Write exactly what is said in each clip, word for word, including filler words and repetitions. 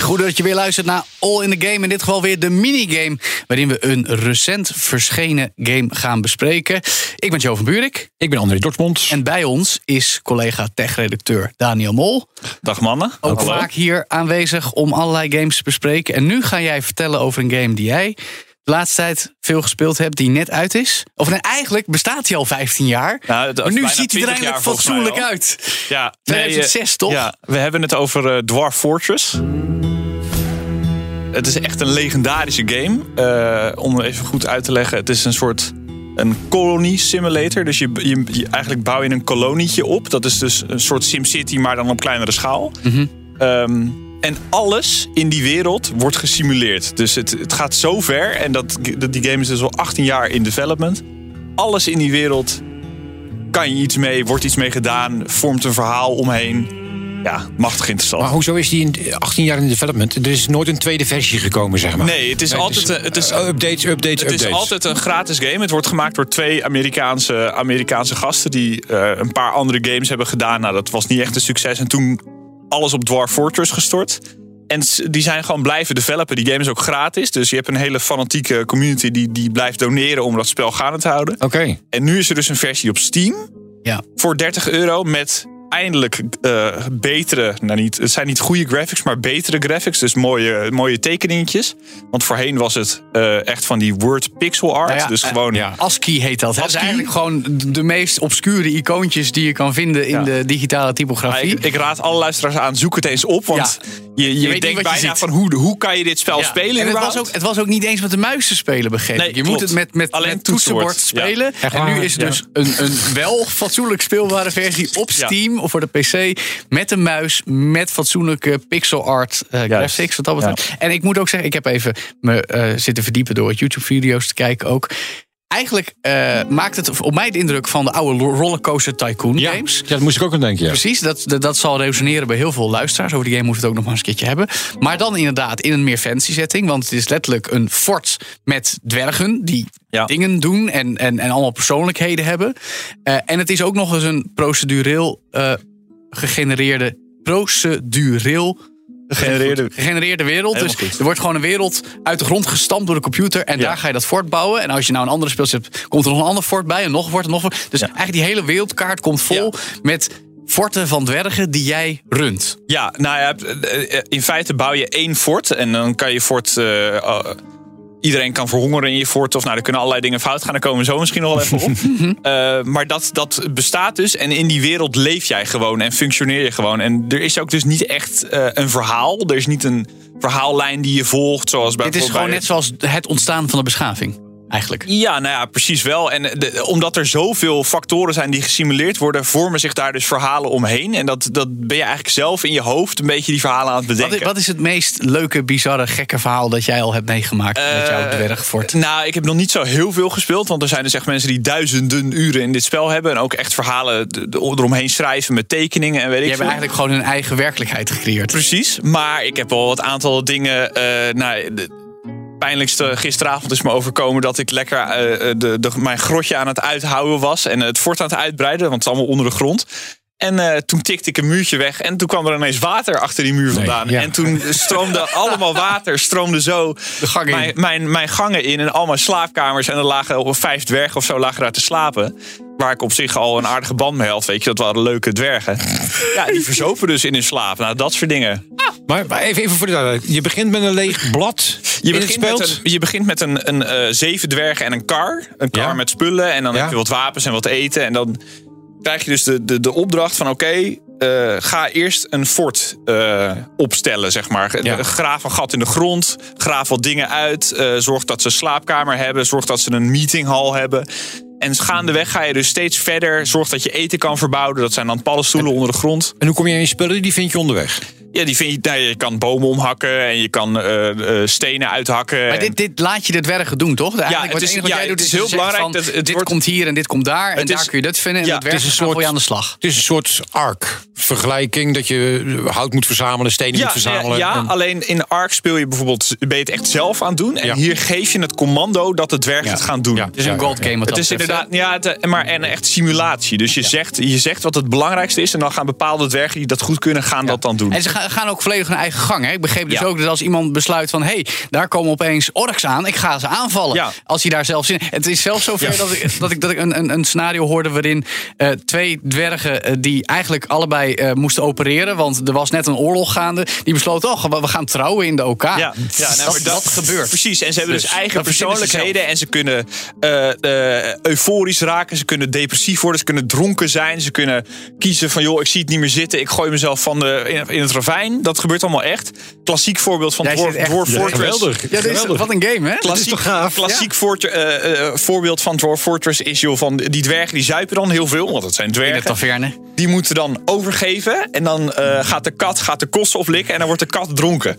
Goed dat je weer luistert naar All in the Game. In dit geval weer de minigame, waarin we een recent verschenen game gaan bespreken. Ik ben Jo van Buurik. Ik ben André Dortmond. En bij ons is collega tech-redacteur Daniël Mol. Dag mannen. Ook hallo. Vaak hier aanwezig om allerlei games te bespreken. En nu ga jij vertellen over een game die jij de laatste tijd veel gespeeld hebt, die net uit is. Of nee, eigenlijk bestaat hij al vijftien jaar. Nou, maar nu ziet hij er eigenlijk fatsoenlijk uit. Ja, tweeduizend zes, toch? Ja, we hebben het over uh, Dwarf Fortress. Het is echt een legendarische game. Uh, om even goed uit te leggen. Het is een soort een colony simulator. Dus je, je, je eigenlijk bouw je een kolonietje op. Dat is dus een soort SimCity, maar dan op kleinere schaal. Mm-hmm. Um, En alles in die wereld wordt gesimuleerd. Dus het, het gaat zo ver. En dat, die game is dus al achttien jaar in development. Alles in die wereld kan je iets mee, wordt iets mee gedaan, vormt een verhaal omheen. Ja, machtig interessant. Maar hoezo is die in achttien jaar in development? Er is nooit een tweede versie gekomen, zeg maar. Nee, het is nee, altijd... Het is, uh, updates, updates, het updates. Het is altijd een gratis game. Het wordt gemaakt door twee Amerikaanse, Amerikaanse gasten die uh, een paar andere games hebben gedaan. Nou, dat was niet echt een succes. En toen alles op Dwarf Fortress gestort. En die zijn gewoon blijven developen. Die game is ook gratis. Dus je hebt een hele fanatieke community die, die blijft doneren om dat spel gaande te houden. Oké. Okay. En nu is er dus een versie op Steam. Ja. Voor dertig euro met eindelijk uh, betere... Nou niet, het zijn niet goede graphics, maar betere graphics. Dus mooie, mooie tekeningetjes. Want voorheen was het uh, echt van die word pixel art. Nou ja, dus uh, gewoon, ja. ASCII heet dat. ASCII. Dat is eigenlijk gewoon de meest obscure icoontjes die je kan vinden in ja. de digitale typografie. Ik, ik raad alle luisteraars aan, zoek het eens op. Want ja. je, je, je denkt je bijna ziet. van hoe, hoe kan je dit spel ja. spelen? En het, was ook, het was ook niet eens met de muis te spelen, begrepen. Nee, je klopt. moet het met, met, met toetsenbord spelen. Ja. En nu is het ja. dus een, een wel fatsoenlijk speelbare versie op Steam. Ja. Of voor de P C, met een muis, met fatsoenlijke pixel art uh, graphics. Wat dat betreft. Ja. En ik moet ook zeggen, ik heb even me uh, zitten verdiepen door wat YouTube-video's te kijken ook. Eigenlijk uh, maakt het op mij de indruk van de oude Rollercoaster Tycoon ja. games. Ja, dat moest ik ook aan denken. Ja. Precies, dat, dat, dat zal resoneren bij heel veel luisteraars. Over die game moeten we het ook nog maar eens een keertje hebben. Maar dan inderdaad in een meer fancy setting. Want het is letterlijk een fort met dwergen die ja. dingen doen en, en, en allemaal persoonlijkheden hebben. Uh, en het is ook nog eens een procedureel uh, gegenereerde... procedureel... Gegenereerde, gegenereerde wereld. Dus er wordt gewoon een wereld uit de grond gestampt door de computer. En ja. daar ga je dat fort bouwen. En als je nou een andere speeltje hebt, komt er nog een ander fort bij. En nog een fort, en nog een fort. Dus ja. eigenlijk die hele wereldkaart komt vol ja. met forten van dwergen die jij runt. Ja, nou ja, in feite bouw je één fort. En dan kan je fort... Uh, uh, iedereen kan verhongeren in je fort. Of nou, er kunnen allerlei dingen fout gaan. Daar komen we zo misschien nog wel even op. uh, maar dat, dat bestaat dus. En in die wereld leef jij gewoon. En functioneer je gewoon. En er is ook dus niet echt uh, een verhaal. Er is niet een verhaallijn die je volgt. Zoals bij, Dit is gewoon bij... net zoals het ontstaan van de beschaving. Eigenlijk. Ja, nou ja, precies wel. En de, omdat er zoveel factoren zijn die gesimuleerd worden, vormen zich daar dus verhalen omheen. En dat, dat ben je eigenlijk zelf in je hoofd een beetje die verhalen aan het bedenken. Wat is, wat is het meest leuke, bizarre, gekke verhaal dat jij al hebt meegemaakt uh, met jouw dwergfort? Nou, ik heb nog niet zo heel veel gespeeld. Want er zijn dus echt mensen die duizenden uren in dit spel hebben. En ook echt verhalen eromheen schrijven met tekeningen en weet ik veel. Je hebt eigenlijk gewoon hun eigen werkelijkheid gecreëerd. Precies. Maar ik heb al het aantal dingen... Uh, nou, de, pijnlijkste gisteravond is me overkomen dat ik lekker uh, de, de, mijn grotje aan het uithouden was. En het fort aan het uitbreiden, want het is allemaal onder de grond. En uh, toen tikte ik een muurtje weg. En toen kwam er ineens water achter die muur vandaan. Nee, ja. En toen stroomde allemaal water, stroomde zo de gang mijn, mijn, mijn gangen in. En allemaal slaapkamers. En er lagen vijf dwergen of zo lagen daar te slapen. Waar ik op zich al een aardige band mee had. Weet je, dat waren leuke dwergen. Ja, die verzopen dus in hun slaap. Nou, dat soort dingen. Ah. Maar, maar even, even voor de duidelijkheid. Je begint met een leeg blad. Je begint met een, je begint met een, een uh, zeven dwergen en een kar. Een kar ja. met spullen. En dan ja. heb je wat wapens en wat eten. En dan krijg je dus de, de, de opdracht van oké, okay, uh, ga eerst een fort uh, opstellen, zeg maar. Ja. Graaf een gat in de grond, graaf wat dingen uit, uh, zorg dat ze een slaapkamer hebben, zorg dat ze een meetinghal hebben. En gaandeweg ga je dus steeds verder, zorg dat je eten kan verbouwen. Dat zijn dan paddenstoelen en, onder de grond. En hoe kom je aan je spullen? Die vind je onderweg. Ja, die vind je, nou, je kan bomen omhakken en je kan uh, uh, stenen uithakken. Maar en... dit, dit laat je de dwergen doen, toch? Eigenlijk ja, het is, het wat ja, jij doet, het is, is heel belangrijk. Van, dat het dit wordt... komt hier en dit komt daar en is, daar kun je dat vinden. En ja, de dwergen gaan voor je aan de slag. Het is een soort Ark-vergelijking dat je hout moet verzamelen, stenen ja, moet verzamelen. Ja, ja en... alleen in Ark speel je bijvoorbeeld, ben je het echt zelf aan het doen. En ja. hier geef je het commando dat de dwergen ja. het gaan doen. Ja, het is een gold game. Het is inderdaad, ja, het, maar en echt simulatie. Dus je, ja. zegt, je zegt wat het belangrijkste is en dan gaan bepaalde dwergen die dat goed kunnen, gaan ja. dat dan doen. En ze gaan ook volledig hun eigen gang. Hè? Ik begreep dus ja. ook dat als iemand besluit van... hé, hey, daar komen opeens orks aan, ik ga ze aanvallen. Ja. Als hij daar zelf zin in... Het is zelfs zover ja. dat ik, dat ik, dat ik een, een, een scenario hoorde waarin uh, twee dwergen... Uh, die eigenlijk allebei uh, moesten opereren, want er was net een oorlog gaande... die besloten, oh, we gaan trouwen in de O K. Ja, ja nou, dat, dat gebeurt. Precies, en ze hebben dus, dus eigen persoonlijkheden... en ze kunnen uh, uh, euforisch raken, ze kunnen depressief worden... ze kunnen dronken zijn, ze kunnen kiezen van... joh, ik zie het niet meer zitten, ik gooi mezelf van de, in, in het ravijn. Dat gebeurt allemaal echt. Klassiek voorbeeld van Dwarf, Dwarf Fortress. Ja, geweldig. Ja, dit is, wat een game, hè? Klassiek, dat is toch gaaf? Klassiek ja. voort, uh, uh, voorbeeld van Dwarf Fortress is joh, van die dwergen die zuipen dan heel veel, want dat zijn dwergen. In de taverne. Die moeten dan overgeven en dan uh, gaat de kat gaat de kosten oplikken en dan wordt de kat dronken.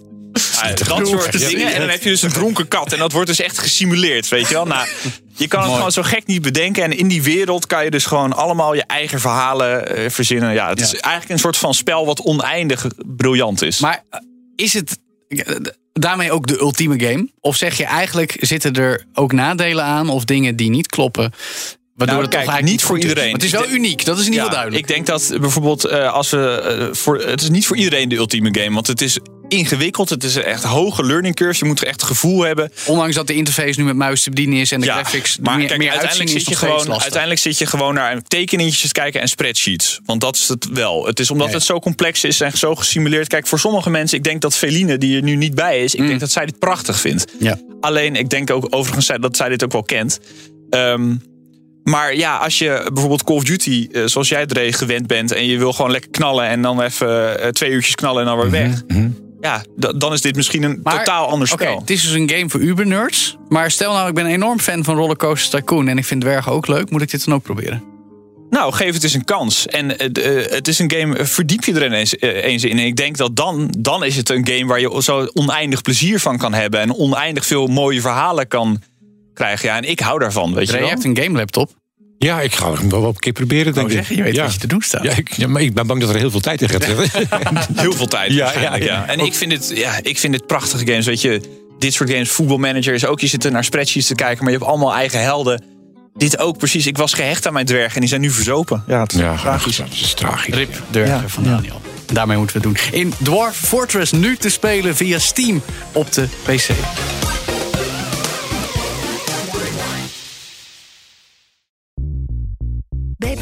Ja, dat soort dingen. En dan heb je dus een dronken kat. En dat wordt dus echt gesimuleerd, weet je wel. Nou, je kan het Mooi. gewoon zo gek niet bedenken. En in die wereld kan je dus gewoon allemaal je eigen verhalen uh, verzinnen. Ja, het ja. is eigenlijk een soort van spel wat oneindig briljant is. Maar is het daarmee ook de ultieme game? Of zeg je eigenlijk, zitten er ook nadelen aan of dingen die niet kloppen... Waardoor nou, het kijk, niet voor iedereen. Maar het is wel uniek, dat is niet ja, heel duidelijk. Ik denk dat bijvoorbeeld uh, als we. Uh, voor, het is niet voor iedereen de ultieme game. Want het is ingewikkeld. Het is een echt hoge learning curve. Je moet er echt gevoel hebben. Ondanks dat de interface nu met muis te bedienen is en de ja, graphics. Maar meer, kijk, meer uiteindelijk, zit je gewoon, uiteindelijk zit je gewoon naar tekeningetjes te kijken en spreadsheets. Want dat is het wel. Het is omdat nee. het zo complex is en zo gesimuleerd. Kijk, voor sommige mensen, ik denk dat Feline, die er nu niet bij is, ik mm. denk dat zij dit prachtig vindt. Ja. Alleen, ik denk ook overigens dat zij dit ook wel kent. Um, Maar ja, als je bijvoorbeeld Call of Duty, zoals jij Dre, gewend bent... en je wil gewoon lekker knallen en dan even twee uurtjes knallen en dan weer weg... Mm-hmm. Ja, d- dan is dit misschien een maar, totaal ander spel. Okay, het is dus een game voor ubernerds. Maar stel nou, ik ben een enorm fan van Rollercoaster Tycoon... en ik vind dwergen ook leuk, moet ik dit dan ook proberen? Nou, geef het eens een kans. En uh, het is een game, uh, verdiep je er ineens, uh, eens in. En ik denk dat dan, dan is het een game waar je zo oneindig plezier van kan hebben... en oneindig veel mooie verhalen kan krijgen. Ja, en ik hou daarvan, weet Dre, je wel. Je hebt een game laptop. Ja, ik ga hem wel een keer proberen. Denk oh, zeg, je weet ja. wat je te doen staat. Ja, ik, ja, maar ik ben bang dat er heel veel tijd in gaat zitten. Heel veel tijd. Ja, ja, ja. ja. En ik vind, het, ja, ik vind het prachtige games. Weet je, dit soort games, voetbalmanager is ook... je zit er naar spreadsheets te kijken, maar je hebt allemaal eigen helden. Dit ook precies. Ik was gehecht aan mijn dwergen en die zijn nu verzopen. Ja, het is ja, tragisch. Dat is tragisch. Rip, ja. dwergen ja. van Daniel. Ja. Daarmee moeten we het doen. In Dwarf Fortress nu te spelen via Steam op de P C. Bij B